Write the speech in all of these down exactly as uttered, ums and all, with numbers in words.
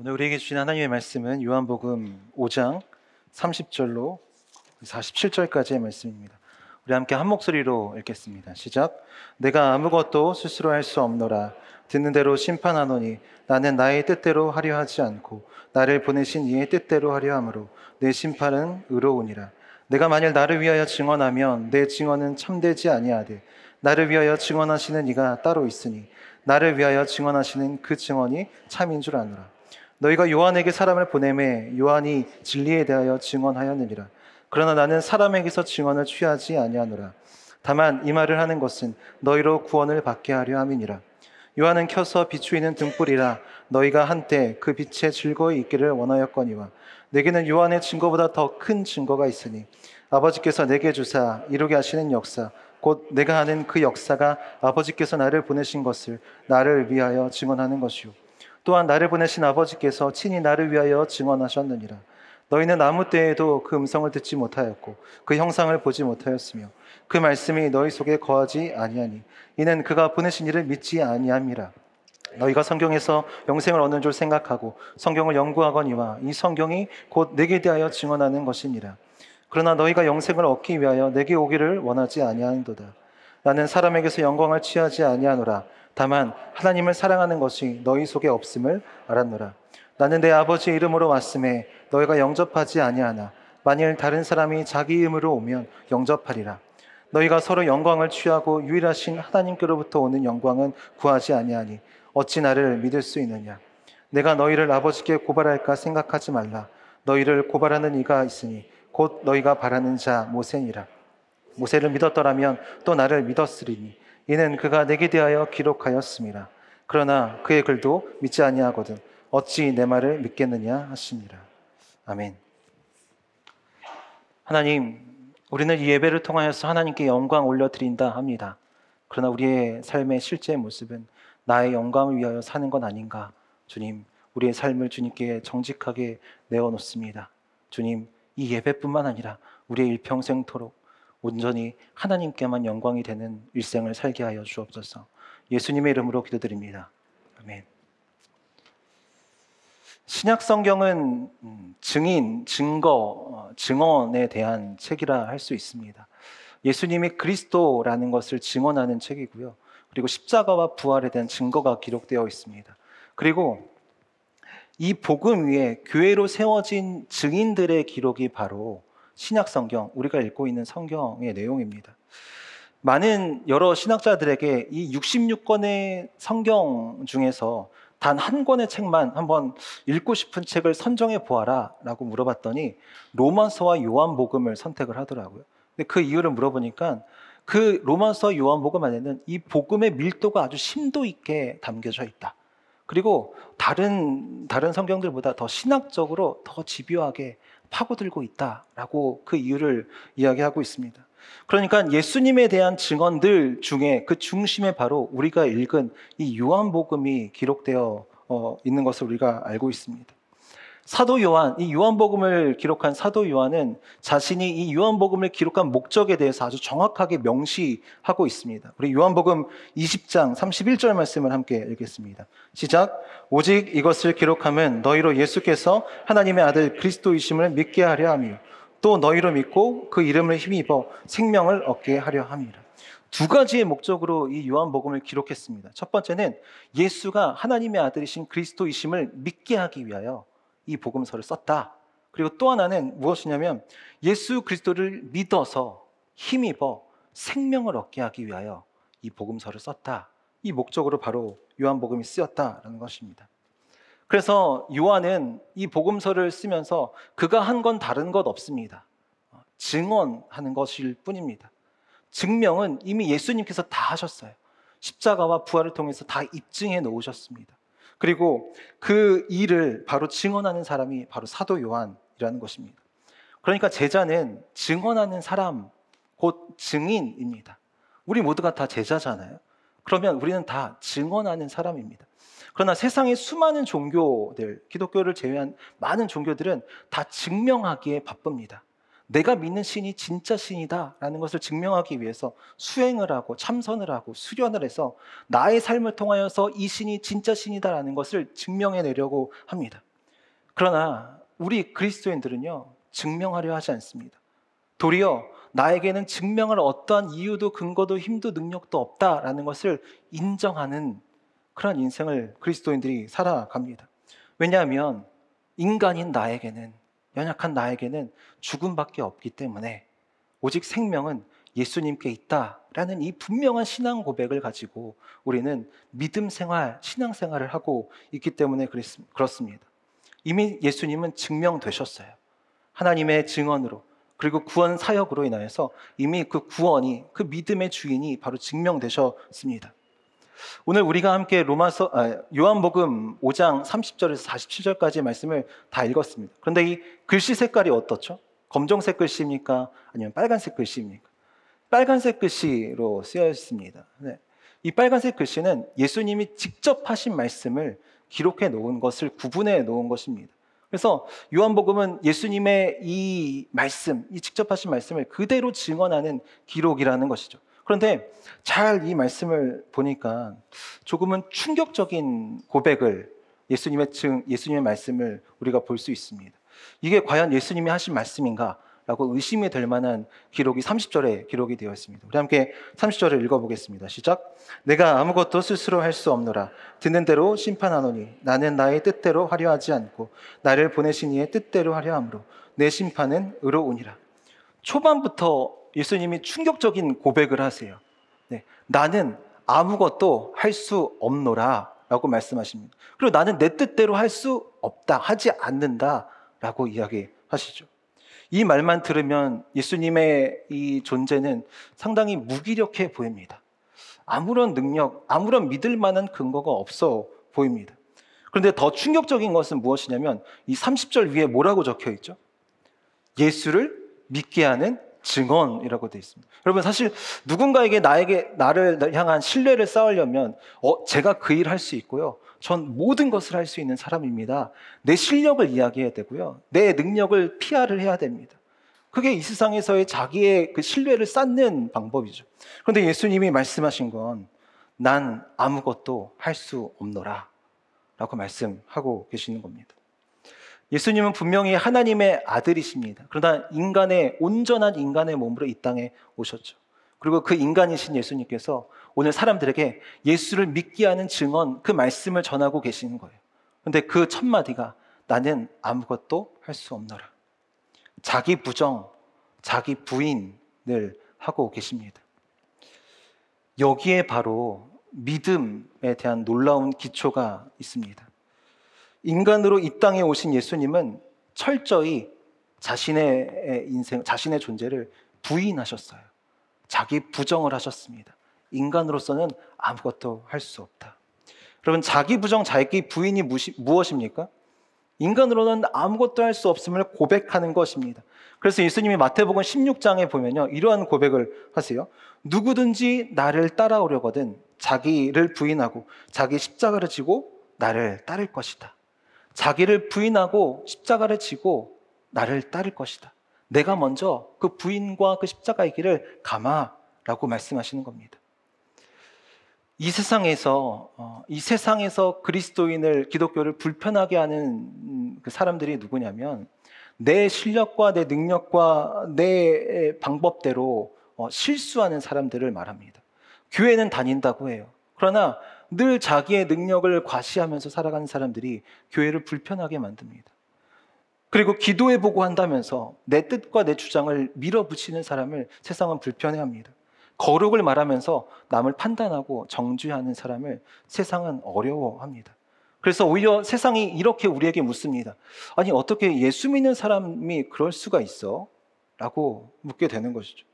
오늘 우리에게 주신 하나님의 말씀은 요한복음 오 장 삼십 절로 사십칠 절까지의 말씀입니다. 우리 함께 한 목소리로 읽겠습니다. 시작. 내가 아무것도 스스로 할 수 없노라. 듣는 대로 심판하노니 나는 나의 뜻대로 하려 하지 않고 나를 보내신 이의 뜻대로 하려 하므로 내 심판은 의로우니라. 내가 만일 나를 위하여 증언하면 내 증언은 참되지 아니하되 나를 위하여 증언하시는 이가 따로 있으니 나를 위하여 증언하시는 그 증언이 참인 줄 아노라. 너희가 요한에게 사람을 보내매 요한이 진리에 대하여 증언하였느니라. 그러나 나는 사람에게서 증언을 취하지 아니하노라. 다만 이 말을 하는 것은 너희로 구원을 받게 하려 함이니라. 요한은 켜서 비추이는 등불이라. 너희가 한때 그 빛에 즐거이 있기를 원하였거니와 내게는 요한의 증거보다 더 큰 증거가 있으니 아버지께서 내게 주사 이루게 하시는 역사 곧 내가 아는 그 역사가 아버지께서 나를 보내신 것을 나를 위하여 증언하는 것이요 또한 나를 보내신 아버지께서 친히 나를 위하여 증언하셨느니라. 너희는 아무 때에도 그 음성을 듣지 못하였고 그 형상을 보지 못하였으며 그 말씀이 너희 속에 거하지 아니하니 이는 그가 보내신 이를 믿지 아니함이라. 너희가 성경에서 영생을 얻는 줄 생각하고 성경을 연구하거니와 이 성경이 곧 내게 대하여 증언하는 것이니라. 그러나 너희가 영생을 얻기 위하여 내게 오기를 원하지 아니하는도다. 나는 사람에게서 영광을 취하지 아니하노라. 다만 하나님을 사랑하는 것이 너희 속에 없음을 알았노라. 나는 내 아버지의 이름으로 왔음에 너희가 영접하지 아니하나 만일 다른 사람이 자기 이름으로 오면 영접하리라. 너희가 서로 영광을 취하고 유일하신 하나님께로부터 오는 영광은 구하지 아니하니 어찌 나를 믿을 수 있느냐. 내가 너희를 아버지께 고발할까 생각하지 말라. 너희를 고발하는 이가 있으니 곧 너희가 바라는 자 모세니라. 모세를 믿었더라면 또 나를 믿었으리니 이는 그가 내게 대하여 기록하였음이라. 그러나 그의 글도 믿지 아니하거든 어찌 내 말을 믿겠느냐 하시니라. 아멘. 하나님, 우리는 이 예배를 통하여서 하나님께 영광 올려드린다 합니다. 그러나 우리의 삶의 실제 모습은 나의 영광을 위하여 사는 건 아닌가. 주님, 우리의 삶을 주님께 정직하게 내어놓습니다. 주님, 이 예배뿐만 아니라 우리의 일평생토록 온전히 하나님께만 영광이 되는 일생을 살게 하여 주옵소서. 예수님의 이름으로 기도드립니다. 아멘. 신약 성경은 증인, 증거, 증언에 대한 책이라 할 수 있습니다. 예수님이 그리스도라는 것을 증언하는 책이고요. 그리고 십자가와 부활에 대한 증거가 기록되어 있습니다. 그리고 이 복음 위에 교회로 세워진 증인들의 기록이 바로 신약 성경, 우리가 읽고 있는 성경의 내용입니다. 많은 여러 신학자들에게 이 육십육 권의 성경 중에서 단 한 권의 책만 한번 읽고 싶은 책을 선정해 보아라 라고 물어봤더니 로마서와 요한복음을 선택을 하더라고요. 근데 그 이유를 물어보니까 그 로마서 요한복음 안에는 이 복음의 밀도가 아주 심도 있게 담겨져 있다. 그리고 다른, 다른 성경들보다 더 신학적으로 더 집요하게 파고들고 있다라고 그 이유를 이야기하고 있습니다. 그러니까 예수님에 대한 증언들 중에 그 중심에 바로 우리가 읽은 이 요한복음이 기록되어 있는 것을 우리가 알고 있습니다. 사도 요한, 이 요한복음을 기록한 사도 요한은 자신이 이 요한복음을 기록한 목적에 대해서 아주 정확하게 명시하고 있습니다. 우리 요한복음 이십 장 삼십일 절 말씀을 함께 읽겠습니다. 시작. 오직 이것을 기록함은 너희로 예수께서 하나님의 아들 그리스도이심을 믿게 하려 하며 또 너희로 믿고 그 이름을 힘입어 생명을 얻게 하려 함이라. 두 가지의 목적으로 이 요한복음을 기록했습니다. 첫 번째는 예수가 하나님의 아들이신 그리스도이심을 믿게 하기 위하여 이 복음서를 썼다. 그리고 또 하나는 무엇이냐면 예수 그리스도를 믿어서 힘입어 생명을 얻게 하기 위하여 이 복음서를 썼다. 이 목적으로 바로 요한복음이 쓰였다라는 것입니다. 그래서 요한은 이 복음서를 쓰면서 그가 한 건 다른 것 없습니다. 증언하는 것일 뿐입니다. 증명은 이미 예수님께서 다 하셨어요. 십자가와 부활을 통해서 다 입증해 놓으셨습니다. 그리고 그 일을 바로 증언하는 사람이 바로 사도 요한이라는 것입니다. 그러니까 제자는 증언하는 사람, 곧 증인입니다. 우리 모두가 다 제자잖아요. 그러면 우리는 다 증언하는 사람입니다. 그러나 세상의 수많은 종교들, 기독교를 제외한 많은 종교들은 다 증명하기에 바쁩니다. 내가 믿는 신이 진짜 신이다라는 것을 증명하기 위해서 수행을 하고 참선을 하고 수련을 해서 나의 삶을 통하여서 이 신이 진짜 신이다라는 것을 증명해내려고 합니다. 그러나 우리 그리스도인들은요, 증명하려 하지 않습니다. 도리어 나에게는 증명할 어떠한 이유도 근거도 힘도 능력도 없다라는 것을 인정하는 그런 인생을 그리스도인들이 살아갑니다. 왜냐하면 인간인 나에게는, 연약한 나에게는 죽음밖에 없기 때문에 오직 생명은 예수님께 있다라는 이 분명한 신앙 고백을 가지고 우리는 믿음 생활, 신앙 생활을 하고 있기 때문에 그렇습니다. 이미 예수님은 증명되셨어요. 하나님의 증언으로, 그리고 구원 사역으로 인하여서 이미 그 구원이, 그 믿음의 주인이 바로 증명되셨습니다. 오늘 우리가 함께 로마서 아, 요한복음 오 장 삼십 절에서 사십칠 절까지 말씀을 다 읽었습니다. 그런데 이 글씨 색깔이 어떻죠? 검정색 글씨입니까? 아니면 빨간색 글씨입니까? 빨간색 글씨로 쓰여 있습니다. 네. 이 빨간색 글씨는 예수님이 직접 하신 말씀을 기록해 놓은 것을 구분해 놓은 것입니다. 그래서 요한복음은 예수님의 이 말씀, 이 직접 하신 말씀을 그대로 증언하는 기록이라는 것이죠. 그런데 잘 이 말씀을 보니까 조금은 충격적인 고백을, 예수님의 증, 예수님의 말씀을 우리가 볼 수 있습니다. 이게 과연 예수님이 하신 말씀인가라고 의심이 될 만한 기록이 삼십 절에 기록이 되어 있습니다. 우리 함께 삼십 절을 읽어보겠습니다. 시작. 내가 아무것도 스스로 할 수 없노라. 듣는 대로 심판하노니 나는 나의 뜻대로 하려 하지 않고 나를 보내신 이의 뜻대로 하려 함으로 내 심판은 의로우니라. 초반부터 예수님이 충격적인 고백을 하세요. 네, 나는 아무것도 할 수 없노라 라고 말씀하십니다. 그리고 나는 내 뜻대로 할 수 없다, 하지 않는다 라고 이야기하시죠. 이 말만 들으면 예수님의 이 존재는 상당히 무기력해 보입니다. 아무런 능력, 아무런 믿을 만한 근거가 없어 보입니다. 그런데 더 충격적인 것은 무엇이냐면 이 삼십 절 위에 뭐라고 적혀 있죠? 예수를 믿게 하는 증언이라고 되어 있습니다. 여러분, 사실 누군가에게 나에게 나를 향한 신뢰를 쌓으려면 어, 제가 그 일을 할 수 있고요, 전 모든 것을 할 수 있는 사람입니다, 내 실력을 이야기해야 되고요, 내 능력을 피아르을 해야 됩니다. 그게 이 세상에서의 자기의 그 신뢰를 쌓는 방법이죠. 그런데 예수님이 말씀하신 건 난 아무것도 할 수 없노라 라고 말씀하고 계시는 겁니다. 예수님은 분명히 하나님의 아들이십니다. 그러나 인간의, 온전한 인간의 몸으로 이 땅에 오셨죠. 그리고 그 인간이신 예수님께서 오늘 사람들에게 예수를 믿게 하는 증언, 그 말씀을 전하고 계시는 거예요. 그런데 그 첫 마디가 나는 아무것도 할 수 없노라. 자기 부정, 자기 부인을 하고 계십니다. 여기에 바로 믿음에 대한 놀라운 기초가 있습니다. 인간으로 이 땅에 오신 예수님은 철저히 자신의 인생, 자신의 존재를 부인하셨어요. 자기 부정을 하셨습니다. 인간으로서는 아무것도 할 수 없다. 여러분, 자기 부정, 자기 부인이 무시, 무엇입니까? 인간으로는 아무것도 할 수 없음을 고백하는 것입니다. 그래서 예수님이 마태복음 십육 장에 보면요, 이러한 고백을 하세요. 누구든지 나를 따라오려거든 자기를 부인하고 자기 십자가를 지고 나를 따를 것이다. 자기를 부인하고 십자가를 지고 나를 따를 것이다. 내가 먼저 그 부인과 그 십자가의 길을 감아라고 말씀하시는 겁니다. 이 세상에서 이 세상에서 그리스도인을, 기독교를 불편하게 하는 그 사람들이 누구냐면 내 실력과 내 능력과 내 방법대로 실수하는 사람들을 말합니다. 교회는 다닌다고 해요. 그러나 늘 자기의 능력을 과시하면서 살아가는 사람들이 교회를 불편하게 만듭니다. 그리고 기도해보고 한다면서 내 뜻과 내 주장을 밀어붙이는 사람을 세상은 불편해합니다. 거룩을 말하면서 남을 판단하고 정죄하는 사람을 세상은 어려워합니다. 그래서 오히려 세상이 이렇게 우리에게 묻습니다. 아니, 어떻게 예수 믿는 사람이 그럴 수가 있어? 라고 묻게 되는 것이죠.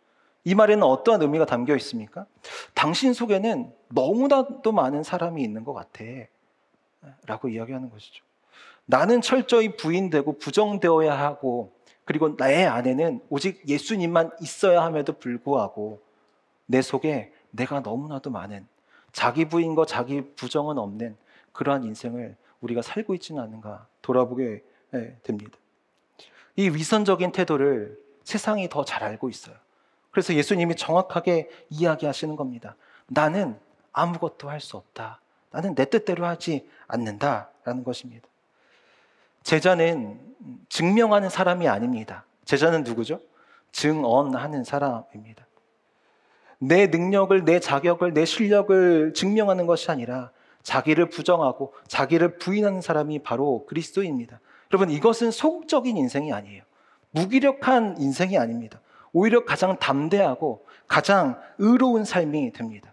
이 말에는 어떠한 의미가 담겨 있습니까? 당신 속에는 너무나도 많은 사람이 있는 것 같아 라고 이야기하는 것이죠. 나는 철저히 부인되고 부정되어야 하고, 그리고 나의 안에는 오직 예수님만 있어야 함에도 불구하고 내 속에 내가 너무나도 많은, 자기 부인과 자기 부정은 없는 그러한 인생을 우리가 살고 있지는 않은가 돌아보게 됩니다. 이 위선적인 태도를 세상이 더 잘 알고 있어요. 그래서 예수님이 정확하게 이야기하시는 겁니다. 나는 아무것도 할 수 없다. 나는 내 뜻대로 하지 않는다라는 것입니다. 제자는 증명하는 사람이 아닙니다. 제자는 누구죠? 증언하는 사람입니다. 내 능력을, 내 자격을, 내 실력을 증명하는 것이 아니라 자기를 부정하고 자기를 부인하는 사람이 바로 그리스도입니다. 여러분, 이것은 소극적인 인생이 아니에요. 무기력한 인생이 아닙니다. 오히려 가장 담대하고 가장 의로운 삶이 됩니다.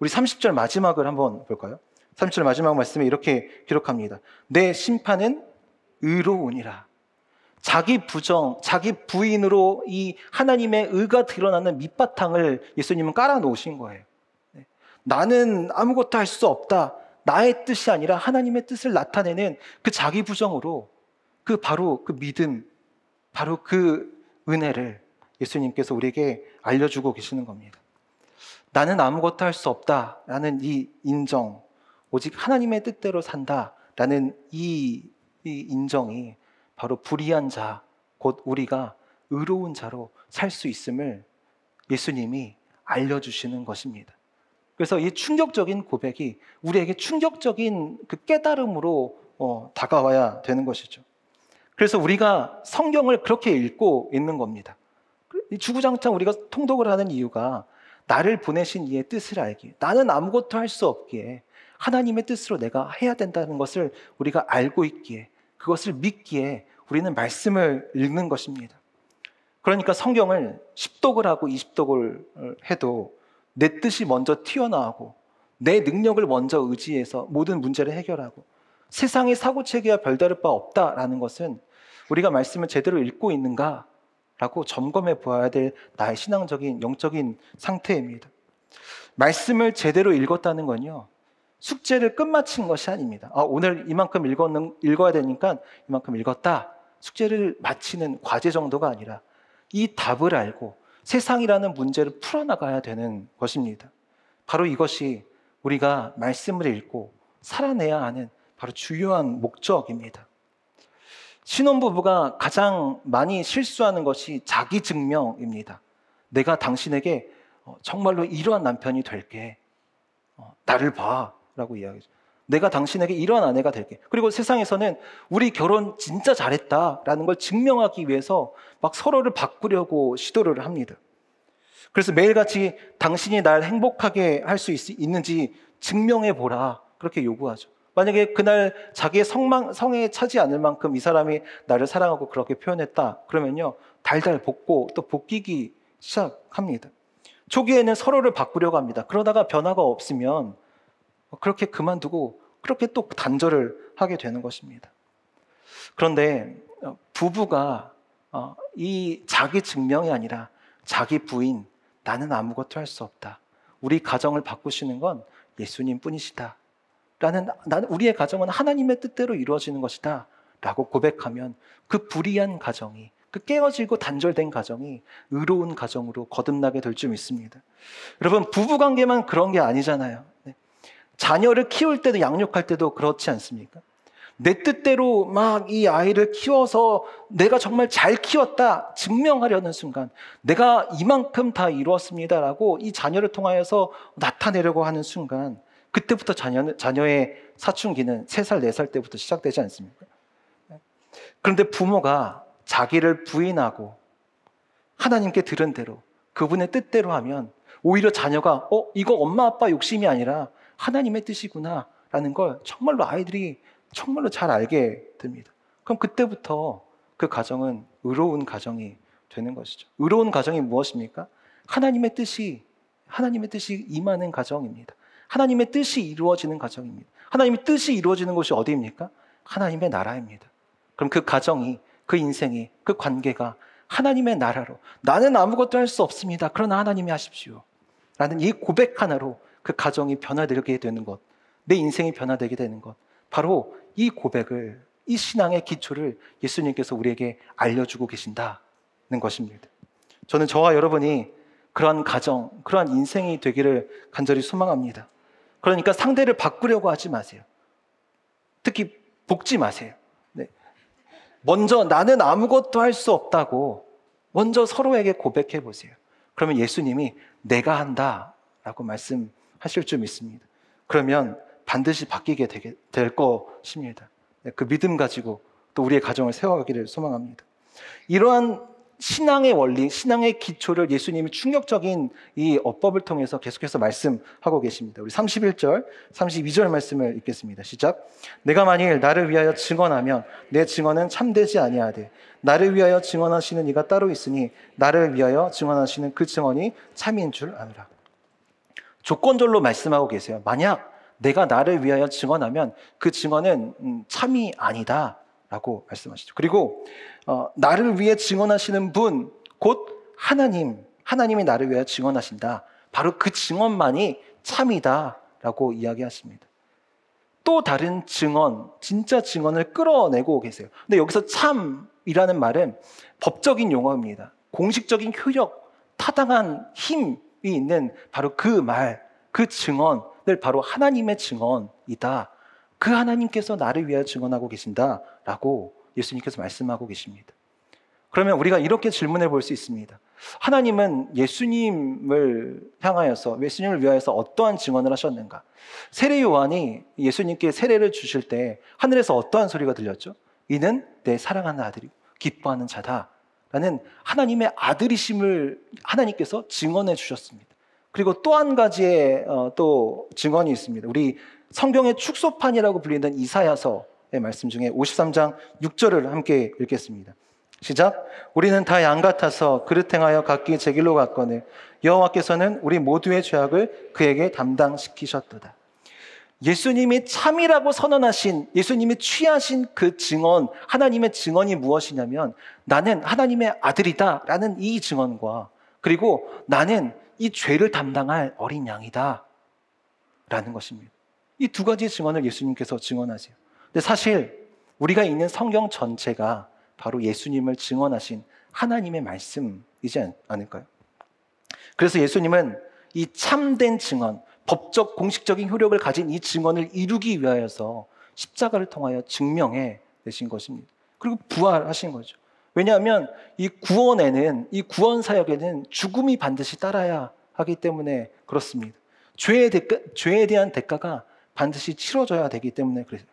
우리 삼십 절 마지막을 한번 볼까요? 삼십 절 마지막 말씀에 이렇게 기록합니다. 내 심판은 의로우니라. 자기 부정, 자기 부인으로 이 하나님의 의가 드러나는 밑바탕을 예수님은 깔아놓으신 거예요. 나는 아무것도 할 수 없다. 나의 뜻이 아니라 하나님의 뜻을 나타내는 그 자기 부정으로 그 바로 그 믿음, 바로 그 은혜를 예수님께서 우리에게 알려주고 계시는 겁니다. 나는 아무것도 할 수 없다라는 이 인정, 오직 하나님의 뜻대로 산다라는 이, 이 인정이 바로 불의한 자, 곧 우리가 의로운 자로 살 수 있음을 예수님이 알려주시는 것입니다. 그래서 이 충격적인 고백이 우리에게 충격적인 그 깨달음으로 어, 다가와야 되는 것이죠. 그래서 우리가 성경을 그렇게 읽고 있는 겁니다. 주구장창 우리가 통독을 하는 이유가 나를 보내신 이의 뜻을 알기, 나는 아무것도 할 수 없기에 하나님의 뜻으로 내가 해야 된다는 것을 우리가 알고 있기에, 그것을 믿기에 우리는 말씀을 읽는 것입니다. 그러니까 성경을 십독을 하고 이십독을 해도 내 뜻이 먼저 튀어나오고 내 능력을 먼저 의지해서 모든 문제를 해결하고 세상의 사고체계와 별다를 바 없다라는 것은 우리가 말씀을 제대로 읽고 있는가라고 점검해 보아야 될 나의 신앙적인 영적인 상태입니다. 말씀을 제대로 읽었다는 건요, 숙제를 끝마친 것이 아닙니다. 아, 오늘 이만큼 읽었는, 읽어야 되니까 이만큼 읽었다. 숙제를 마치는 과제 정도가 아니라 이 답을 알고 세상이라는 문제를 풀어나가야 되는 것입니다. 바로 이것이 우리가 말씀을 읽고 살아내야 하는 바로 중요한 목적입니다. 신혼부부가 가장 많이 실수하는 것이 자기 증명입니다. 내가 당신에게 정말로 이러한 남편이 될게. 나를 봐. 라고 이야기죠. 내가 당신에게 이러한 아내가 될게. 그리고 세상에서는 우리 결혼 진짜 잘했다라는 걸 증명하기 위해서 막 서로를 바꾸려고 시도를 합니다. 그래서 매일같이 당신이 날 행복하게 할 수 있는지 증명해보라. 그렇게 요구하죠. 만약에 그날 자기의 성망, 성에 차지 않을 만큼 이 사람이 나를 사랑하고 그렇게 표현했다. 그러면요, 달달 볶고 또 볶이기 시작합니다. 초기에는 서로를 바꾸려고 합니다. 그러다가 변화가 없으면 그렇게 그만두고 그렇게 또 단절을 하게 되는 것입니다. 그런데 부부가 이 자기 증명이 아니라 자기 부인, 나는 아무것도 할 수 없다, 우리 가정을 바꾸시는 건 예수님 뿐이시다, 나는, 나는 우리의 가정은 하나님의 뜻대로 이루어지는 것이다 라고 고백하면 그 불의한 가정이, 그 깨어지고 단절된 가정이 의로운 가정으로 거듭나게 될 줄 믿습니다. 여러분, 부부관계만 그런 게 아니잖아요. 자녀를 키울 때도, 양육할 때도 그렇지 않습니까? 내 뜻대로 막 이 아이를 키워서 내가 정말 잘 키웠다 증명하려는 순간, 내가 이만큼 다 이루었습니다라고 이 자녀를 통하여서 나타내려고 하는 순간, 그때부터 자녀, 자녀의 사춘기는 세 살, 네 살 때부터 시작되지 않습니까? 그런데 부모가 자기를 부인하고 하나님께 들은 대로, 그분의 뜻대로 하면 오히려 자녀가 어, 이거 엄마 아빠 욕심이 아니라 하나님의 뜻이구나 라는 걸 정말로 아이들이 정말로 잘 알게 됩니다. 그럼 그때부터 그 가정은 의로운 가정이 되는 것이죠. 의로운 가정이 무엇입니까? 하나님의 뜻이, 하나님의 뜻이 임하는 가정입니다. 하나님의 뜻이 이루어지는 가정입니다. 하나님의 뜻이 이루어지는 곳이 어디입니까? 하나님의 나라입니다. 그럼 그 가정이, 그 인생이, 그 관계가 하나님의 나라로, 나는 아무것도 할 수 없습니다, 그러나 하나님이 하십시오 라는 이 고백 하나로 그 가정이 변화되게 되는 것, 내 인생이 변화되게 되는 것, 바로 이 고백을, 이 신앙의 기초를 예수님께서 우리에게 알려주고 계신다는 것입니다. 저는 저와 여러분이 그러한 가정, 그러한 인생이 되기를 간절히 소망합니다. 그러니까 상대를 바꾸려고 하지 마세요. 특히 볶지 마세요. 네. 먼저 나는 아무것도 할 수 없다고 먼저 서로에게 고백해 보세요. 그러면 예수님이 내가 한다 라고 말씀 하실 줄 믿습니다. 그러면 반드시 바뀌게 되게 될 것입니다. 그 믿음 가지고 또 우리의 가정을 세워가기를 소망합니다. 이러한 신앙의 원리, 신앙의 기초를 예수님이 충격적인 이 어법을 통해서 계속해서 말씀하고 계십니다. 우리 삼십일 절, 삼십이 절 말씀을 읽겠습니다. 시작. 내가 만일 나를 위하여 증언하면 내 증언은 참되지 아니하되 나를 위하여 증언하시는 이가 따로 있으니 나를 위하여 증언하시는 그 증언이 참인 줄 아느라. 조건절로 말씀하고 계세요. 만약 내가 나를 위하여 증언하면 그 증언은 참이 아니다 라고 말씀하시죠. 그리고 어, 나를 위해 증언하시는 분, 곧 하나님, 하나님이 나를 위해 증언하신다. 바로 그 증언만이 참이다 라고 이야기하십니다. 또 다른 증언, 진짜 증언을 끌어내고 계세요. 근데 여기서 참이라는 말은 법적인 용어입니다. 공식적인 효력, 타당한 힘이 있는 바로 그 말, 그 증언을 바로 하나님의 증언이다. 그 하나님께서 나를 위하여 증언하고 계신다라고 예수님께서 말씀하고 계십니다. 그러면 우리가 이렇게 질문해 볼 수 있습니다. 하나님은 예수님을 향하여서, 예수님을 위하여서 어떠한 증언을 하셨는가? 세례 요한이 예수님께 세례를 주실 때 하늘에서 어떠한 소리가 들렸죠? 이는 내 사랑하는 아들이고 기뻐하는 자다 라는 하나님의 아들이심을 하나님께서 증언해 주셨습니다. 그리고 또 한 가지의 어, 또 증언이 있습니다. 우리 성경의 축소판이라고 불리는 이사야서의 말씀 중에 오십삼 장 육 절을 함께 읽겠습니다. 시작. 우리는 다 양 같아서 그릇 행하여 각기 제 길로 갔거늘 여호와께서는 우리 모두의 죄악을 그에게 담당시키셨도다. 예수님이 참이라고 선언하신, 예수님이 취하신 그 증언, 하나님의 증언이 무엇이냐면 나는 하나님의 아들이다 라는 이 증언과, 그리고 나는 이 죄를 담당할 어린 양이다 라는 것입니다. 이 두 가지의 증언을 예수님께서 증언하세요. 근데 사실 우리가 읽는 성경 전체가 바로 예수님을 증언하신 하나님의 말씀이지 않을까요? 그래서 예수님은 이 참된 증언, 법적 공식적인 효력을 가진 이 증언을 이루기 위하여서 십자가를 통하여 증명해 내신 것입니다. 그리고 부활하신 거죠. 왜냐하면 이 구원에는, 이 구원 사역에는 죽음이 반드시 따라야 하기 때문에 그렇습니다. 죄에, 대가, 죄에 대한 대가가 반드시 치러져야 되기 때문에 그래요.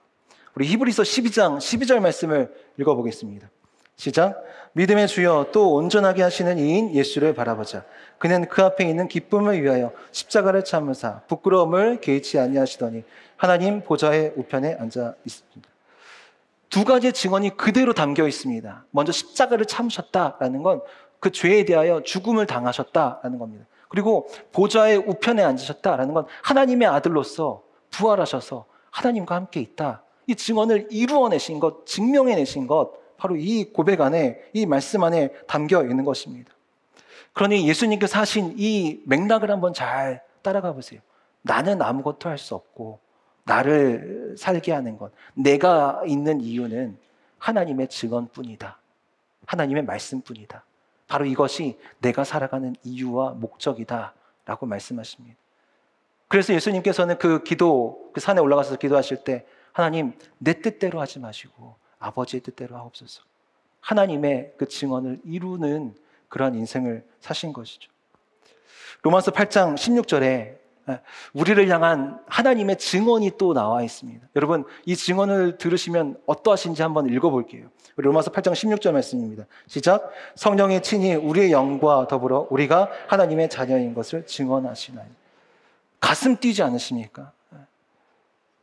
우리 히브리서 십이 장 십이 절 말씀을 읽어보겠습니다. 시작. 믿음의 주여 또 온전하게 하시는 이인 예수를 바라보자. 그는 그 앞에 있는 기쁨을 위하여 십자가를 참으사 부끄러움을 개의치 아니하시더니 하나님 보좌의 우편에 앉아 있습니다. 두 가지의 증언이 그대로 담겨 있습니다. 먼저 십자가를 참으셨다라는 건 그 죄에 대하여 죽음을 당하셨다라는 겁니다. 그리고 보좌의 우편에 앉으셨다라는 건 하나님의 아들로서 부활하셔서 하나님과 함께 있다. 이 증언을 이루어내신 것, 증명해내신 것, 바로 이 고백 안에, 이 말씀 안에 담겨 있는 것입니다. 그러니 예수님께서 하신 이 맥락을 한번 잘 따라가 보세요. 나는 아무것도 할 수 없고 나를 살게 하는 것, 내가 있는 이유는 하나님의 증언뿐이다. 하나님의 말씀뿐이다. 바로 이것이 내가 살아가는 이유와 목적이다 라고 말씀하십니다. 그래서 예수님께서는 그 기도, 그 산에 올라가서 기도하실 때 하나님 내 뜻대로 하지 마시고 아버지의 뜻대로 하옵소서. 하나님의 그 증언을 이루는 그러한 인생을 사신 것이죠. 로마서 팔 장 십육 절에 우리를 향한 하나님의 증언이 또 나와 있습니다. 여러분 이 증언을 들으시면 어떠하신지 한번 읽어볼게요. 로마서 팔 장 십육 절 말씀입니다. 시작. 성령의 친히 우리의 영과 더불어 우리가 하나님의 자녀인 것을 증언하시나니. 가슴 뛰지 않으십니까?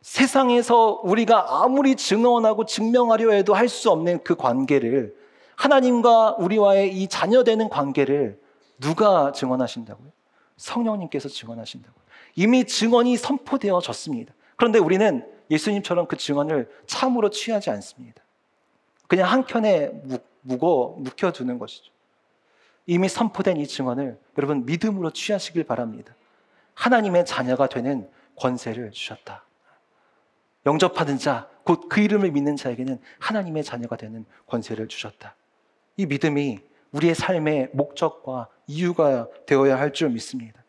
세상에서 우리가 아무리 증언하고 증명하려 해도 할 수 없는 그 관계를, 하나님과 우리와의 이 자녀되는 관계를 누가 증언하신다고요? 성령님께서 증언하신다고요. 이미 증언이 선포되어졌습니다. 그런데 우리는 예수님처럼 그 증언을 참으로 취하지 않습니다. 그냥 한켠에 묵어, 묵혀두는 것이죠. 이미 선포된 이 증언을 여러분 믿음으로 취하시길 바랍니다. 하나님의 자녀가 되는 권세를 주셨다. 영접하는 자, 곧 그 이름을 믿는 자에게는 하나님의 자녀가 되는 권세를 주셨다. 이 믿음이 우리의 삶의 목적과 이유가 되어야 할 줄 믿습니다.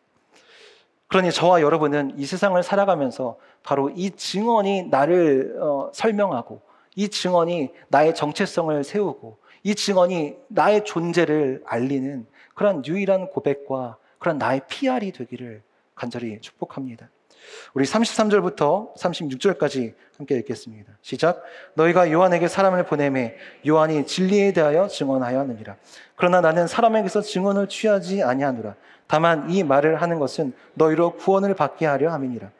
그러니 저와 여러분은 이 세상을 살아가면서 바로 이 증언이 나를 어, 설명하고, 이 증언이 나의 정체성을 세우고, 이 증언이 나의 존재를 알리는 그런 유일한 고백과 그런 나의 피알이 되기를 간절히 축복합니다. 우리 삼십삼 절부터 삼십육 절까지 함께 읽겠습니다. 시작. 너희가 요한에게 사람을 보내매 요한이 진리에 대하여 증언하였느니라. 그러나 나는 사람에게서 증언을 취하지 아니하노라. 다만 이 말을 하는 것은 너희로 구원을 받게 하려 함이니라.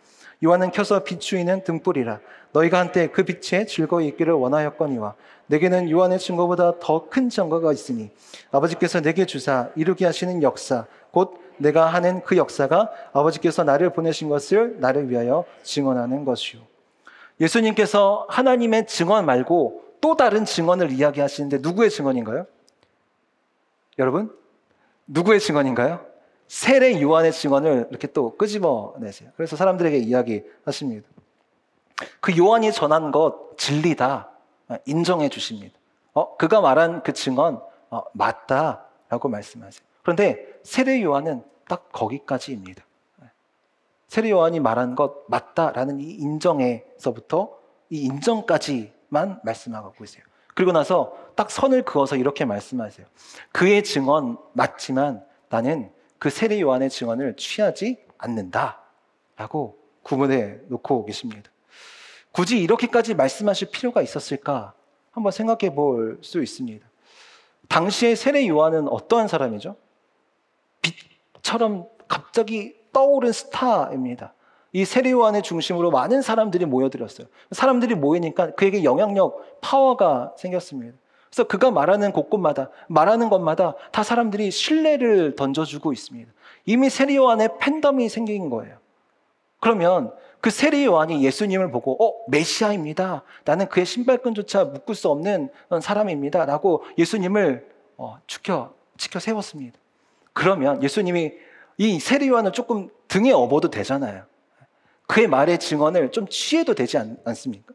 요한은 켜서 비추이는 등불이라. 너희가 한때 그 빛에 즐거이 있기를 원하였거니와 내게는 요한의 증거보다 더 큰 증거가 있으니 아버지께서 내게 주사 이루게 하시는 역사 곧 내가 하는 그 역사가 아버지께서 나를 보내신 것을 나를 위하여 증언하는 것이요. 예수님께서 하나님의 증언 말고 또 다른 증언을 이야기하시는데 누구의 증언인가요? 여러분, 누구의 증언인가요? 세례 요한의 증언을 이렇게 또 끄집어내세요. 그래서 사람들에게 이야기하십니다. 그 요한이 전한 것 진리다 인정해 주십니다. 어, 그가 말한 그 증언 어, 맞다라고 말씀하세요. 그런데 세례 요한은 딱 거기까지입니다. 세례 요한이 말한 것 맞다라는 이 인정에서부터 이 인정까지만 말씀하고 있어요. 그리고 나서 딱 선을 그어서 이렇게 말씀하세요. 그의 증언 맞지만 나는 그 세례 요한의 증언을 취하지 않는다라고 구분해 놓고 계십니다. 굳이 이렇게까지 말씀하실 필요가 있었을까 한번 생각해 볼 수 있습니다. 당시의 세례 요한은 어떠한 사람이죠? 빛처럼 갑자기 떠오른 스타입니다. 이 세례 요한의 중심으로 많은 사람들이 모여들었어요. 사람들이 모이니까 그에게 영향력, 파워가 생겼습니다. 그래서 그가 말하는 곳곳마다, 말하는 것마다 다 사람들이 신뢰를 던져주고 있습니다. 이미 세례 요한의 팬덤이 생긴 거예요. 그러면 그 세례 요한이 예수님을 보고 어 메시아입니다. 나는 그의 신발끈조차 묶을 수 없는 사람입니다. 라고 예수님을 어, 지켜, 지켜 세웠습니다. 그러면 예수님이 이 세례 요한을 조금 등에 업어도 되잖아요. 그의 말의 증언을 좀 취해도 되지 않, 않습니까?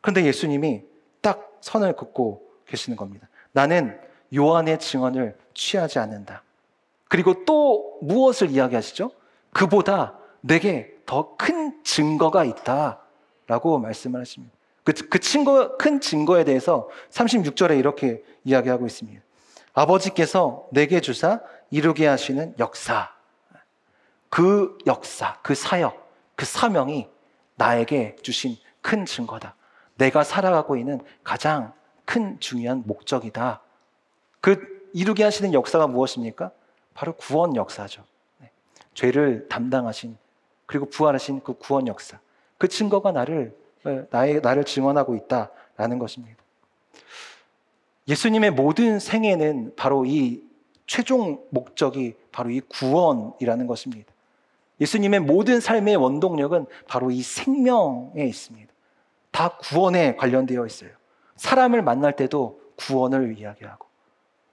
그런데 예수님이 딱 선을 긋고 계시는 겁니다. 나는 요한의 증언을 취하지 않는다. 그리고 또 무엇을 이야기하시죠? 그보다 내게 더 큰 증거가 있다라고 말씀을 하십니다. 그, 그 증거, 큰 증거에 대해서 삼십육 절에 이렇게 이야기하고 있습니다. 아버지께서 내게 주사 이루게 하시는 역사, 그 역사, 그 사역, 그 사명이 나에게 주신 큰 증거다. 내가 살아가고 있는 가장 큰 중요한 목적이다. 그 이루게 하시는 역사가 무엇입니까? 바로 구원 역사죠. 네. 죄를 담당하신 그리고 부활하신 그 구원 역사. 그 증거가 나를 나의, 나를 증언하고 있다라는 것입니다. 예수님의 모든 생애는 바로 이 최종 목적이 바로 이 구원이라는 것입니다. 예수님의 모든 삶의 원동력은 바로 이 생명에 있습니다. 다 구원에 관련되어 있어요. 사람을 만날 때도 구원을 이야기하고,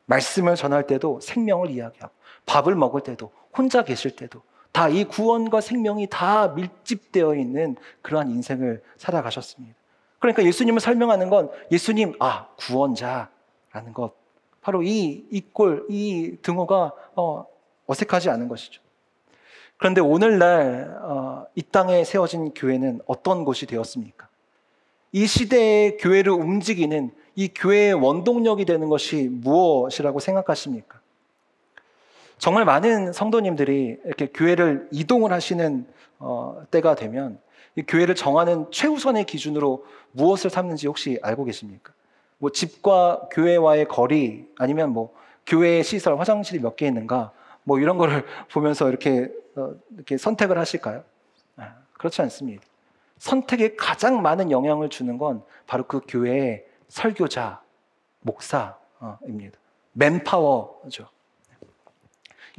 말씀을 전할 때도 생명을 이야기하고, 밥을 먹을 때도, 혼자 계실 때도 다 이 구원과 생명이 다 밀집되어 있는 그러한 인생을 살아가셨습니다. 그러니까 예수님을 설명하는 건 예수님, 아, 구원자라는 것. 바로 이 이꼴, 이 등호가 어, 어색하지 않은 것이죠. 그런데 오늘날 어, 이 땅에 세워진 교회는 어떤 곳이 되었습니까? 이 시대의 교회를 움직이는 이 교회의 원동력이 되는 것이 무엇이라고 생각하십니까? 정말 많은 성도님들이 이렇게 교회를 이동을 하시는 어, 때가 되면 이 교회를 정하는 최우선의 기준으로 무엇을 삼는지 혹시 알고 계십니까? 뭐 집과 교회와의 거리, 아니면 뭐 교회의 시설, 화장실이 몇 개 있는가, 뭐 이런 거를 보면서 이렇게, 어, 이렇게 선택을 하실까요? 아, 그렇지 않습니다. 선택에 가장 많은 영향을 주는 건 바로 그 교회의 설교자, 목사입니다. 맨파워죠.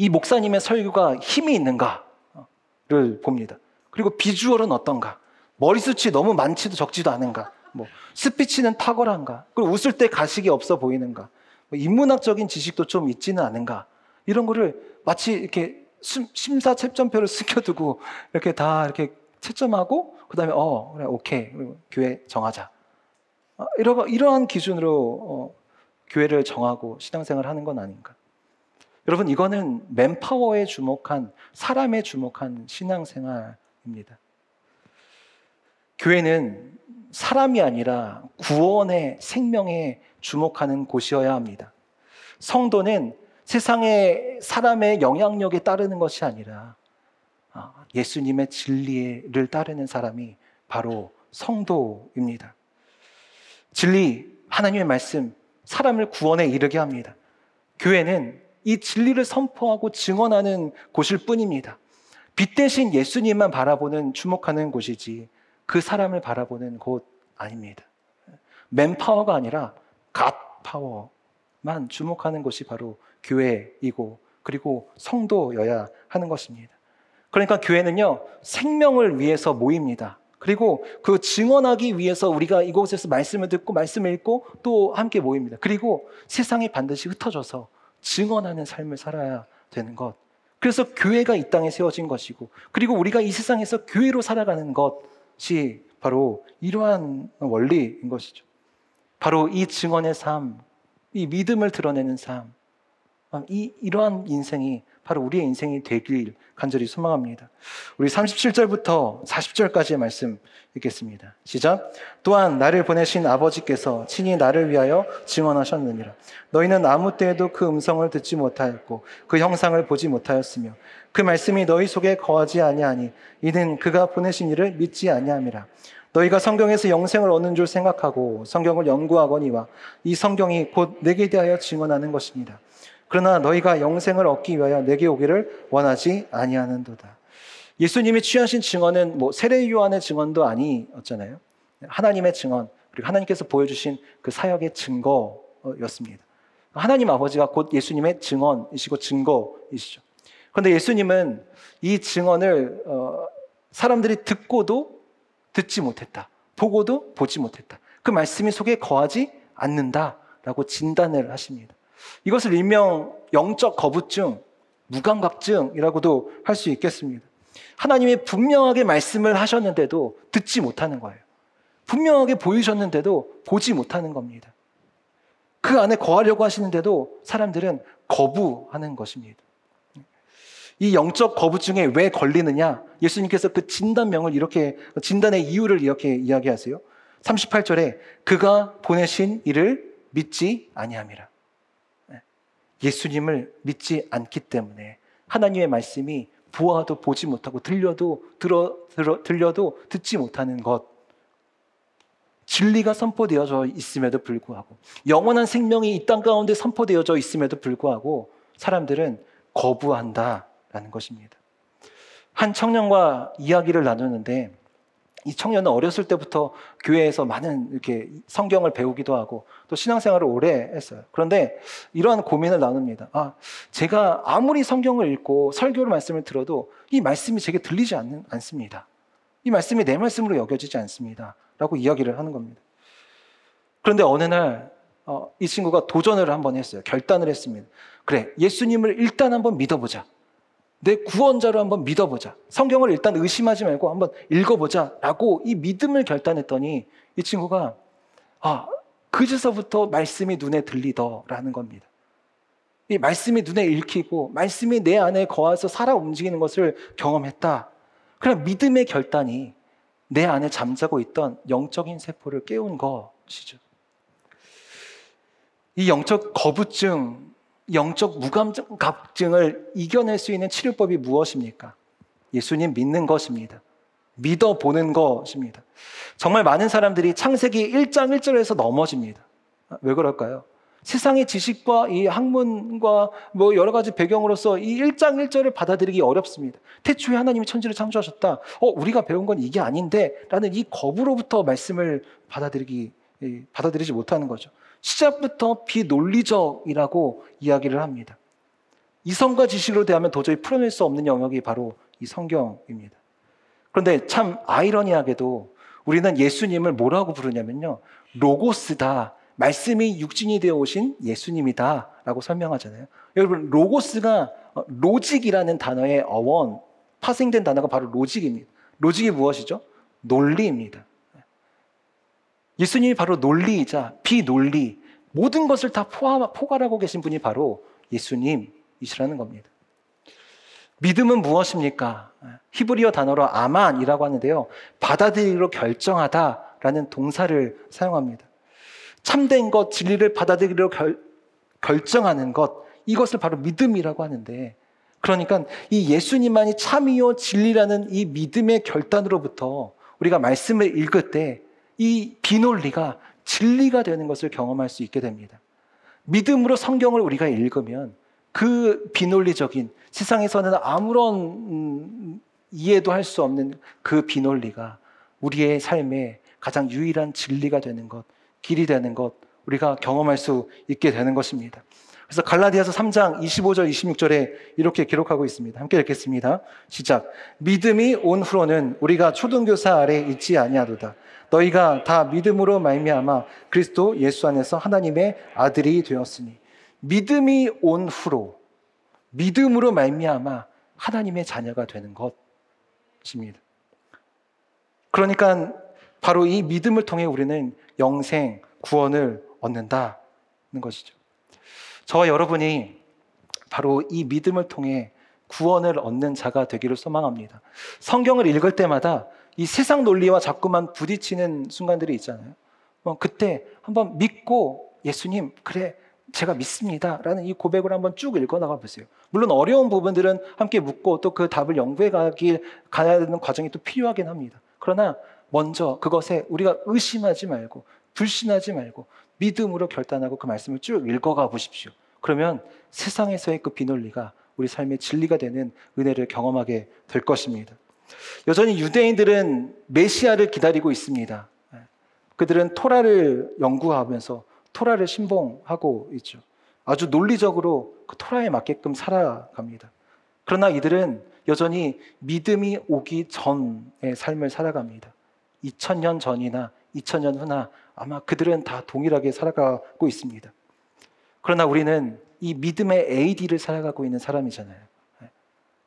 이 목사님의 설교가 힘이 있는가를 봅니다. 그리고 비주얼은 어떤가? 머리숱이 너무 많지도 적지도 않은가? 뭐 스피치는 탁월한가? 그리고 웃을 때 가식이 없어 보이는가? 뭐 인문학적인 지식도 좀 있지는 않은가? 이런 거를 마치 이렇게 심사 채점표를 숨겨두고 이렇게 다 이렇게 채점하고 그 다음에 어 그래 오케이 교회 정하자 이러 이러한 기준으로 어, 교회를 정하고 신앙생활을 하는 건 아닌가? 여러분, 이거는 맨파워에 주목한, 사람에 주목한 신앙생활입니다. 교회는 사람이 아니라 구원의 생명에 주목하는 곳이어야 합니다. 성도는 세상의 사람의 영향력에 따르는 것이 아니라 예수님의 진리를 따르는 사람이 바로 성도입니다. 진리, 하나님의 말씀, 사람을 구원에 이르게 합니다. 교회는 이 진리를 선포하고 증언하는 곳일 뿐입니다. 빛 대신 예수님만 바라보는, 주목하는 곳이지 그 사람을 바라보는 곳 아닙니다. 맨파워가 아니라 갓파워만 주목하는 곳이 바로 교회이고 그리고 성도여야 하는 것입니다. 그러니까 교회는요, 생명을 위해서 모입니다. 그리고 그 증언하기 위해서 우리가 이곳에서 말씀을 듣고 말씀을 읽고 또 함께 모입니다. 그리고 세상이 반드시 흩어져서 증언하는 삶을 살아야 되는 것. 그래서 교회가 이 땅에 세워진 것이고 그리고 우리가 이 세상에서 교회로 살아가는 것이 바로 이러한 원리인 것이죠. 바로 이 증언의 삶, 이 믿음을 드러내는 삶, 이, 이러한 인생이 바로 우리의 인생이 되길 간절히 소망합니다. 우리 삼십칠 절부터 사십 절까지의 말씀 읽겠습니다. 시작. 또한 나를 보내신 아버지께서 친히 나를 위하여 증언하셨느니라. 너희는 아무 때에도 그 음성을 듣지 못하였고 그 형상을 보지 못하였으며 그 말씀이 너희 속에 거하지 아니하니 이는 그가 보내신 이를 믿지 아니함이라. 너희가 성경에서 영생을 얻는 줄 생각하고 성경을 연구하거니와 이 성경이 곧 내게 대하여 증언하는 것입니다. 그러나 너희가 영생을 얻기 위하여 내게 오기를 원하지 아니하는도다. 예수님이 취하신 증언은 뭐 세례 요한의 증언도 아니었잖아요. 하나님의 증언, 그리고 하나님께서 보여주신 그 사역의 증거였습니다. 하나님 아버지가 곧 예수님의 증언이시고 증거이시죠. 그런데 예수님은 이 증언을 사람들이 듣고도 듣지 못했다, 보고도 보지 못했다, 그 말씀이 속에 거하지 않는다라고 진단을 하십니다. 이것을 일명 영적 거부증, 무감각증이라고도 할 수 있겠습니다. 하나님이 분명하게 말씀을 하셨는데도 듣지 못하는 거예요. 분명하게 보이셨는데도 보지 못하는 겁니다. 그 안에 거하려고 하시는데도 사람들은 거부하는 것입니다. 이 영적 거부증에 왜 걸리느냐? 예수님께서 그 진단명을 이렇게, 진단의 이유를 이렇게 이야기하세요. 삼십팔 절에 그가 보내신 이를 믿지 아니함이라. 예수님을 믿지 않기 때문에 하나님의 말씀이 보아도 보지 못하고 들려도 들어, 들어, 들려도 듣지 못하는 것, 진리가 선포되어져 있음에도 불구하고 영원한 생명이 이 땅 가운데 선포되어져 있음에도 불구하고 사람들은 거부한다라는 것입니다. 한 청년과 이야기를 나누는데 이 청년은 어렸을 때부터 교회에서 많은 이렇게 성경을 배우기도 하고 또 신앙생활을 오래 했어요. 그런데 이러한 고민을 나눕니다. 아, 제가 아무리 성경을 읽고 설교를 말씀을 들어도 이 말씀이 제게 들리지 않는, 않습니다. 이 말씀이 내 말씀으로 여겨지지 않습니다. 라고 이야기를 하는 겁니다. 그런데 어느 날 어, 이 친구가 도전을 한번 했어요. 결단을 했습니다. 그래, 예수님을 일단 한번 믿어보자. 내 구원자로 한번 믿어보자. 성경을 일단 의심하지 말고 한번 읽어보자 라고 이 믿음을 결단했더니 이 친구가 아, 그제서부터 말씀이 눈에 들리더라는 겁니다. 이 말씀이 눈에 읽히고 말씀이 내 안에 거와서 살아 움직이는 것을 경험했다. 그냥 믿음의 결단이 내 안에 잠자고 있던 영적인 세포를 깨운 것이죠. 이 영적 거부증, 영적 무감각증을 이겨낼 수 있는 치료법이 무엇입니까? 예수님 믿는 것입니다. 믿어보는 것입니다. 정말 많은 사람들이 창세기 일 장 일 절에서 넘어집니다. 왜 그럴까요? 세상의 지식과 이 학문과 뭐 여러 가지 배경으로서 이 일 장 일 절을 받아들이기 어렵습니다. 태초에 하나님이 천지를 창조하셨다. 어, 우리가 배운 건 이게 아닌데 라는 이 거부로부터 말씀을 받아들이기, 받아들이지 못하는 거죠. 시작부터 비논리적이라고 이야기를 합니다. 이성과 지식으로 대하면 도저히 풀어낼 수 없는 영역이 바로 이 성경입니다. 그런데 참 아이러니하게도 우리는 예수님을 뭐라고 부르냐면요, 로고스다, 말씀이 육신이 되어 오신 예수님이다 라고 설명하잖아요. 여러분, 로고스가 로직이라는 단어의 어원, 파생된 단어가 바로 로직입니다. 로직이 무엇이죠? 논리입니다. 예수님이 바로 논리이자 비논리, 모든 것을 다 포함, 포괄하고 계신 분이 바로 예수님이시라는 겁니다. 믿음은 무엇입니까? 히브리어 단어로 아만이라고 하는데요, 받아들이기로 결정하다라는 동사를 사용합니다. 참된 것, 진리를 받아들이기로 결, 결정하는 것, 이것을 바로 믿음이라고 하는데 그러니까 이 예수님만이 참이요 진리라는 이 믿음의 결단으로부터 우리가 말씀을 읽을 때 이 비논리가 진리가 되는 것을 경험할 수 있게 됩니다. 믿음으로 성경을 우리가 읽으면 그 비논리적인, 세상에서는 아무런 이해도 할 수 없는 그 비논리가 우리의 삶에 가장 유일한 진리가 되는 것, 길이 되는 것, 우리가 경험할 수 있게 되는 것입니다. 그래서 갈라디아서 삼 장 이십오 절 이십육 절에 이렇게 기록하고 있습니다. 함께 읽겠습니다. 시작. 믿음이 온 후로는 우리가 초등교사 아래 있지 아니하도다. 너희가 다 믿음으로 말미암아 그리스도 예수 안에서 하나님의 아들이 되었으니. 믿음이 온 후로, 믿음으로 말미암아 하나님의 자녀가 되는 것입니다. 그러니까 바로 이 믿음을 통해 우리는 영생, 구원을 얻는다는 것이죠. 저와 여러분이 바로 이 믿음을 통해 구원을 얻는 자가 되기를 소망합니다. 성경을 읽을 때마다 이 세상 논리와 자꾸만 부딪히는 순간들이 있잖아요. 그때 한번 믿고, 예수님, 그래, 제가 믿습니다 라는 이 고백을 한번 쭉 읽어나가 보세요. 물론 어려운 부분들은 함께 묻고 또 그 답을 연구해 가길, 가야 되는 과정이 또 필요하긴 합니다. 그러나 먼저 그것에 우리가 의심하지 말고, 불신하지 말고 믿음으로 결단하고 그 말씀을 쭉 읽어가 보십시오. 그러면 세상에서의 그 비논리가 우리 삶의 진리가 되는 은혜를 경험하게 될 것입니다. 여전히 유대인들은 메시아를 기다리고 있습니다. 그들은 토라를 연구하면서 토라를 신봉하고 있죠. 아주 논리적으로 그 토라에 맞게끔 살아갑니다. 그러나 이들은 여전히 믿음이 오기 전의 삶을 살아갑니다. 이천 년 전이나 이천 년 후나 아마 그들은 다 동일하게 살아가고 있습니다. 그러나 우리는 이 믿음의 에이디를 살아가고 있는 사람이잖아요.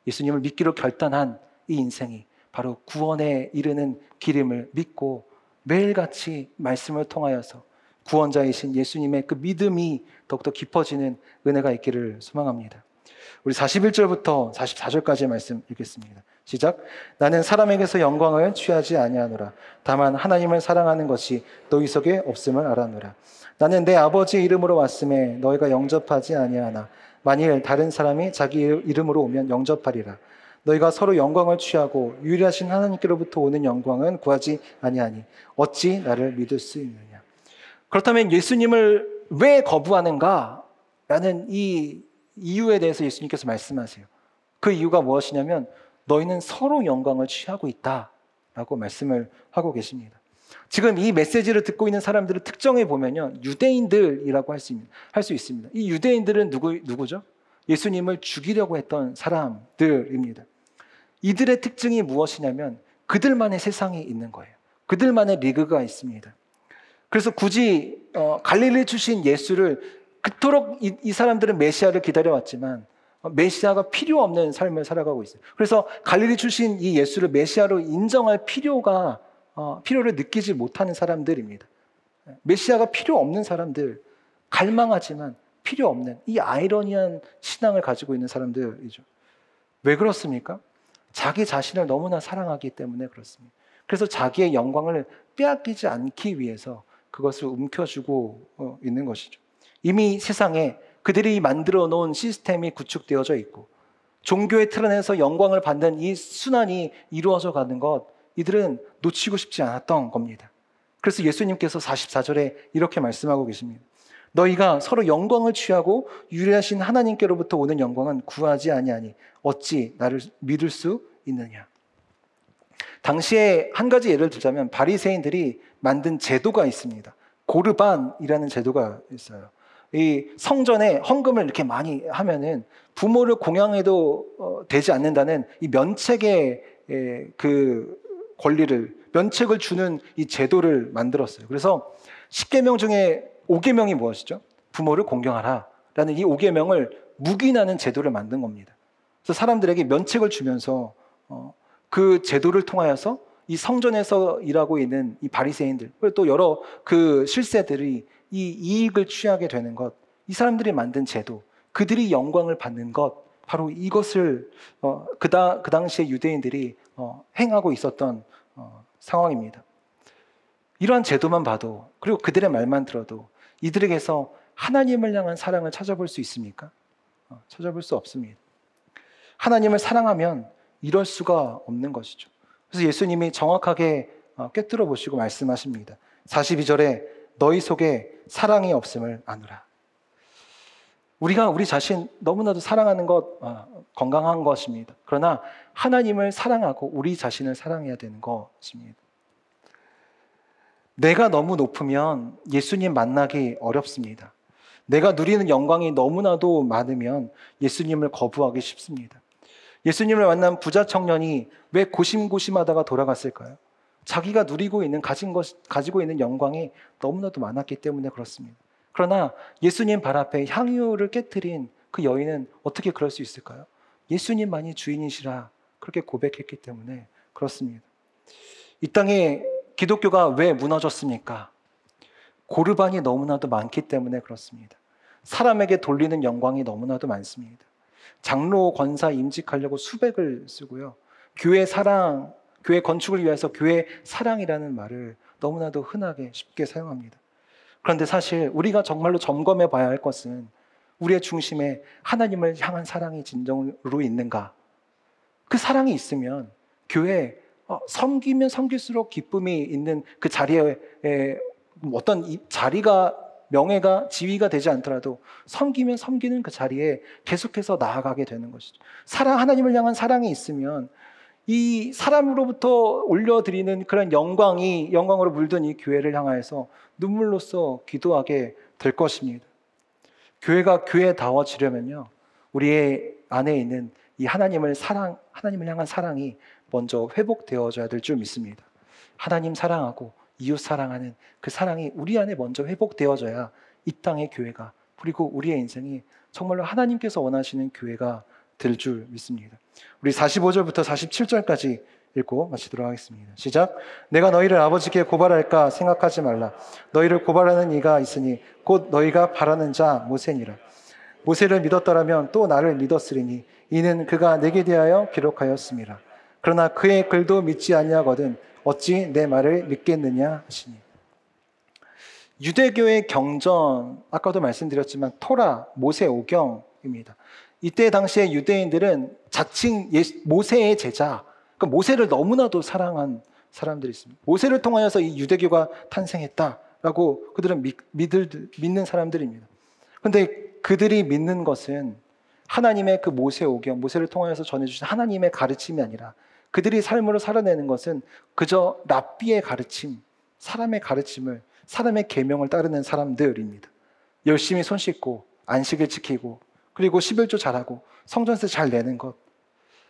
예수님을 믿기로 결단한 이 인생이 바로 구원에 이르는 길임을 믿고 매일같이 말씀을 통하여서 구원자이신 예수님의 그 믿음이 더욱더 깊어지는 은혜가 있기를 소망합니다. 우리 사십일 절부터 사십사 절까지의 말씀 읽겠습니다. 시작. 나는 사람에게서 영광을 취하지 아니하노라. 다만 하나님을 사랑하는 것이 너희 속에 없음을 알아노라. 나는 내 아버지의 이름으로 왔음에 너희가 영접하지 아니하나. 만일 다른 사람이 자기 이름으로 오면 영접하리라. 너희가 서로 영광을 취하고 유일하신 하나님께로부터 오는 영광은 구하지 아니하니 어찌 나를 믿을 수 있느냐. 그렇다면 예수님을 왜 거부하는가? 라는 이 이유에 대해서 예수님께서 말씀하세요. 그 이유가 무엇이냐면 너희는 서로 영광을 취하고 있다라고 말씀을 하고 계십니다. 지금 이 메시지를 듣고 있는 사람들을 특정해 보면요, 유대인들이라고 할 수 있습니다. 할 수 있습니다. 이 유대인들은 누구, 누구죠? 예수님을 죽이려고 했던 사람들입니다. 이들의 특징이 무엇이냐면 그들만의 세상이 있는 거예요. 그들만의 리그가 있습니다. 그래서 굳이 어, 갈릴리 출신 예수를 그토록 이, 이 사람들은 메시아를 기다려왔지만 메시아가 필요 없는 삶을 살아가고 있어요. 그래서 갈릴리 출신 이 예수를 메시아로 인정할 필요가, 어, 필요를 느끼지 못하는 사람들입니다. 메시아가 필요 없는 사람들, 갈망하지만 필요 없는 이 아이러니한 신앙을 가지고 있는 사람들이죠. 왜 그렇습니까? 자기 자신을 너무나 사랑하기 때문에 그렇습니다. 그래서 자기의 영광을 빼앗기지 않기 위해서 그것을 움켜쥐고 있는 것이죠. 이미 세상에 그들이 만들어 놓은 시스템이 구축되어져 있고 종교의 틀 안에서 영광을 받는 이 순환이 이루어져 가는 것, 이들은 놓치고 싶지 않았던 겁니다. 그래서 예수님께서 사십사 절에 이렇게 말씀하고 계십니다. 너희가 서로 영광을 취하고 유일하신 하나님께로부터 오는 영광은 구하지 아니하니 어찌 나를 믿을 수 있느냐. 당시에 한 가지 예를 들자면 바리새인들이 만든 제도가 있습니다. 고르반이라는 제도가 있어요. 이 성전에 헌금을 이렇게 많이 하면은 부모를 공양해도 되지 않는다는 이 면책의 그 권리를, 면책을 주는 이 제도를 만들었어요. 그래서 십 계명 중에 오 계명이 무엇이죠? 부모를 공경하라라는 이 오 계명을 묵인하는 제도를 만든 겁니다. 그래서 사람들에게 면책을 주면서 그 제도를 통하여서 이 성전에서 일하고 있는 이 바리새인들, 그리고 또 여러 그 실세들이 이 이익을 취하게 되는 것, 이 사람들이 만든 제도, 그들이 영광을 받는 것, 바로 이것을 어, 그, 다, 그 당시에 유대인들이 어, 행하고 있었던 어, 상황입니다. 이러한 제도만 봐도, 그리고 그들의 말만 들어도 이들에게서 하나님을 향한 사랑을 찾아볼 수 있습니까? 어, 찾아볼 수 없습니다. 하나님을 사랑하면 이럴 수가 없는 것이죠. 그래서 예수님이 정확하게 꿰뚫어 보시고 말씀하십니다. 사십이 절에 너희 속에 사랑이 없음을 아노라. 우리가 우리 자신 너무나도 사랑하는 것 건강한 것입니다. 그러나 하나님을 사랑하고 우리 자신을 사랑해야 되는 것입니다. 내가 너무 높으면 예수님 만나기 어렵습니다. 내가 누리는 영광이 너무나도 많으면 예수님을 거부하기 쉽습니다. 예수님을 만난 부자 청년이 왜 고심고심하다가 돌아갔을까요? 자기가 누리고 있는 가진 것, 가지고 있는 영광이 너무나도 많았기 때문에 그렇습니다. 그러나 예수님 발 앞에 향유를 깨트린 그 여인은 어떻게 그럴 수 있을까요? 예수님만이 주인이시라 그렇게 고백했기 때문에 그렇습니다. 이 땅에 기독교가 왜 무너졌습니까? 고르반이 너무나도 많기 때문에 그렇습니다. 사람에게 돌리는 영광이 너무나도 많습니다. 장로, 권사 임직하려고 수백을 쓰고요. 교회 사랑, 교회 건축을 위해서 교회 사랑이라는 말을 너무나도 흔하게 쉽게 사용합니다. 그런데 사실 우리가 정말로 점검해 봐야 할 것은 우리의 중심에 하나님을 향한 사랑이 진정으로 있는가? 그 사랑이 있으면 교회 어, 섬기면 섬길수록 기쁨이 있는 그 자리에 에, 어떤 이, 자리가 명예가 지위가 되지 않더라도 섬기면 섬기는 그 자리에 계속해서 나아가게 되는 것이죠. 사랑, 하나님을 향한 사랑이 있으면 이 사람으로부터 올려드리는 그런 영광이 영광으로 물든 이 교회를 향하여서 눈물로써 기도하게 될 것입니다. 교회가 교회다워지려면요, 우리의 안에 있는 이 하나님을 사랑, 하나님을 향한 사랑이 먼저 회복되어져야 될 줄 믿습니다. 하나님 사랑하고 이웃 사랑하는 그 사랑이 우리 안에 먼저 회복되어져야 이 땅의 교회가 그리고 우리의 인생이 정말로 하나님께서 원하시는 교회가 될 줄 믿습니다. 우리 사십오 절부터 사십칠 절까지 읽고 마치도록 하겠습니다. 시작. 내가 너희를 아버지께 고발할까 생각하지 말라. 너희를 고발하는 이가 있으니 곧 너희가 바라는 자 모세니라. 모세를 믿었더라면 또 나를 믿었으리니 이는 그가 내게 대하여 기록하였음이라. 그러나 그의 글도 믿지 아니하거든 어찌 내 말을 믿겠느냐 하시니. 유대교의 경전, 아까도 말씀드렸지만 토라, 모세 오경입니다. 이때 당시에 유대인들은 자칭 모세의 제자, 그러니까 모세를 너무나도 사랑한 사람들이 있습니다. 모세를 통하여서 이 유대교가 탄생했다라고 그들은 믿, 믿을, 믿는 사람들입니다. 그런데 그들이 믿는 것은 하나님의 그 모세 오경, 모세를 통하여서 전해주신 하나님의 가르침이 아니라 그들이 삶으로 살아내는 것은 그저 랍비의 가르침, 사람의 가르침을, 사람의 계명을 따르는 사람들입니다. 열심히 손 씻고 안식을 지키고 그리고 십일조 잘하고 성전세 잘 내는 것.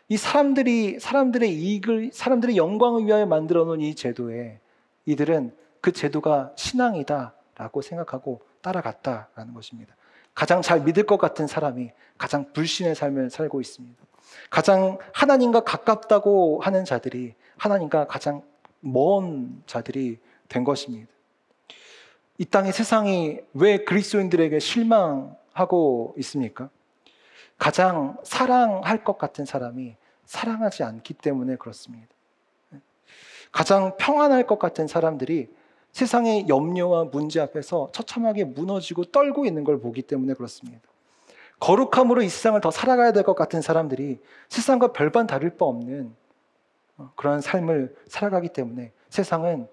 이 사람들이, 사람들의 이익을, 사람들의 영광을 위하여 만들어 놓은 이 제도에 이들은 그 제도가 신앙이다라고 생각하고 따라갔다라는 것입니다. 가장 잘 믿을 것 같은 사람이 가장 불신의 삶을 살고 있습니다. 가장 하나님과 가깝다고 하는 자들이 하나님과 가장 먼 자들이 된 것입니다. 이 땅의 세상이 왜 그리스도인들에게 실망 하고 있습니까? 가장 사랑할 것 같은 사람이 사랑하지 않기 때문에 그렇습니다. 가장 평안할 것 같은 사람들이 세상의 염려와 문제 앞에서 처참하게 무너지고 떨고 있는 걸 보기 때문에 그렇습니다. 거룩함으로 이 세상을 더 살아가야 될 것 같은 사람들이 세상과 별반 다를 바 없는 그런 삶을 살아가기 때문에 세상은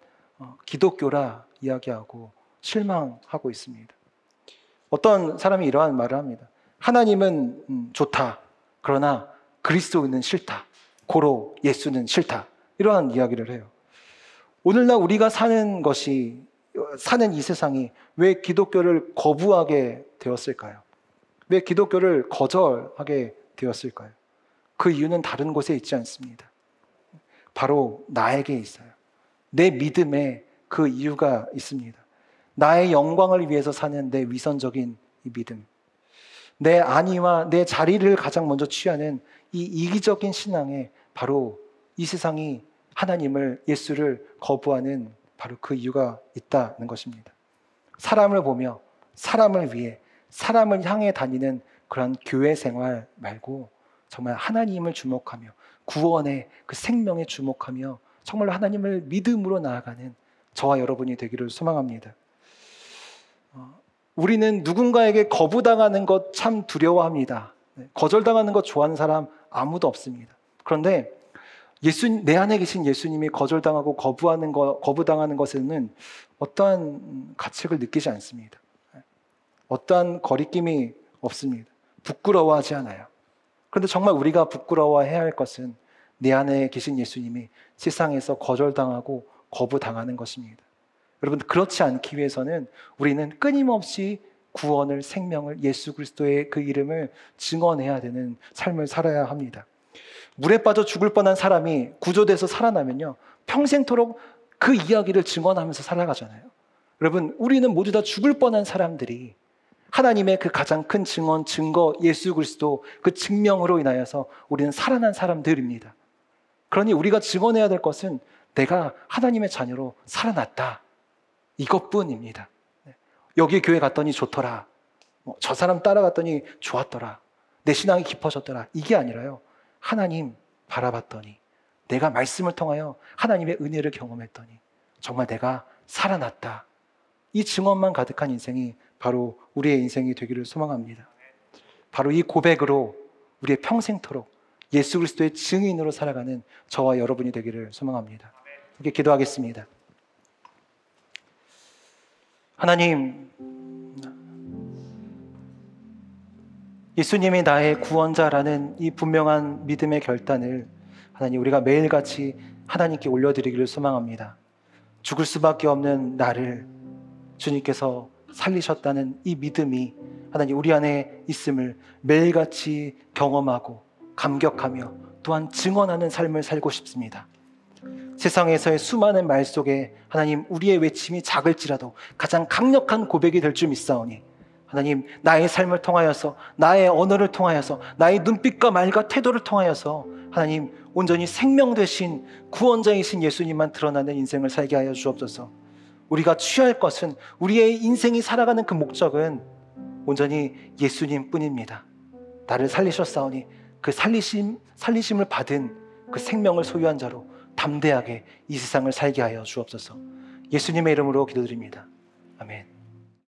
기독교라 이야기하고 실망하고 있습니다. 어떤 사람이 이러한 말을 합니다. 하나님은 좋다. 그러나 그리스도는 싫다. 고로 예수는 싫다. 이러한 이야기를 해요. 오늘날 우리가 사는 것이, 사는 이 세상이 왜 기독교를 거부하게 되었을까요? 왜 기독교를 거절하게 되었을까요? 그 이유는 다른 곳에 있지 않습니다. 바로 나에게 있어요. 내 믿음에 그 이유가 있습니다. 나의 영광을 위해서 사는 내 위선적인 이 믿음, 내 안위와 내 자리를 가장 먼저 취하는 이 이기적인 신앙에 바로 이 세상이 하나님을, 예수를 거부하는 바로 그 이유가 있다는 것입니다. 사람을 보며 사람을 위해 사람을 향해 다니는 그런 교회 생활 말고 정말 하나님을 주목하며 구원의 그 생명에 주목하며 정말 하나님을 믿음으로 나아가는 저와 여러분이 되기를 소망합니다. 우리는 누군가에게 거부당하는 것 참 두려워합니다. 거절당하는 것 좋아하는 사람 아무도 없습니다. 그런데 예수, 내 안에 계신 예수님이 거절당하고 거부하는 거, 거부당하는 것에는 어떠한 가책을 느끼지 않습니다. 어떠한 거리낌이 없습니다. 부끄러워하지 않아요. 그런데 정말 우리가 부끄러워해야 할 것은 내 안에 계신 예수님이 세상에서 거절당하고 거부당하는 것입니다. 여러분, 그렇지 않기 위해서는 우리는 끊임없이 구원을, 생명을, 예수 그리스도의 그 이름을 증언해야 되는 삶을 살아야 합니다. 물에 빠져 죽을 뻔한 사람이 구조돼서 살아나면요, 평생토록 그 이야기를 증언하면서 살아가잖아요. 여러분, 우리는 모두 다 죽을 뻔한 사람들이 하나님의 그 가장 큰 증언, 증거, 예수 그리스도, 그 증명으로 인하여서 우리는 살아난 사람들입니다. 그러니 우리가 증언해야 될 것은 내가 하나님의 자녀로 살아났다, 이것뿐입니다. 여기 교회 갔더니 좋더라, 저 사람 따라갔더니 좋았더라, 내 신앙이 깊어졌더라, 이게 아니라요, 하나님 바라봤더니, 내가 말씀을 통하여 하나님의 은혜를 경험했더니 정말 내가 살아났다, 이 증언만 가득한 인생이 바로 우리의 인생이 되기를 소망합니다. 바로 이 고백으로 우리의 평생토록 예수 그리스도의 증인으로 살아가는 저와 여러분이 되기를 소망합니다. 이렇게 기도하겠습니다. 하나님, 예수님이 나의 구원자라는 이 분명한 믿음의 결단을 하나님, 우리가 매일같이 하나님께 올려드리기를 소망합니다. 죽을 수밖에 없는 나를 주님께서 살리셨다는 이 믿음이 하나님 우리 안에 있음을 매일같이 경험하고 감격하며 또한 증언하는 삶을 살고 싶습니다. 세상에서의 수많은 말 속에 하나님 우리의 외침이 작을지라도 가장 강력한 고백이 될 줄 믿사오니 하나님, 나의 삶을 통하여서, 나의 언어를 통하여서, 나의 눈빛과 말과 태도를 통하여서 하나님 온전히 생명 되신 구원자이신 예수님만 드러나는 인생을 살게 하여 주옵소서. 우리가 취할 것은, 우리의 인생이 살아가는 그 목적은 온전히 예수님뿐입니다. 나를 살리셨사오니 그 살리심, 살리심을 받은 그 생명을 소유한 자로 담대하게 이 세상을 살게 하여 주옵소서. 예수님의 이름으로 기도드립니다. 아멘.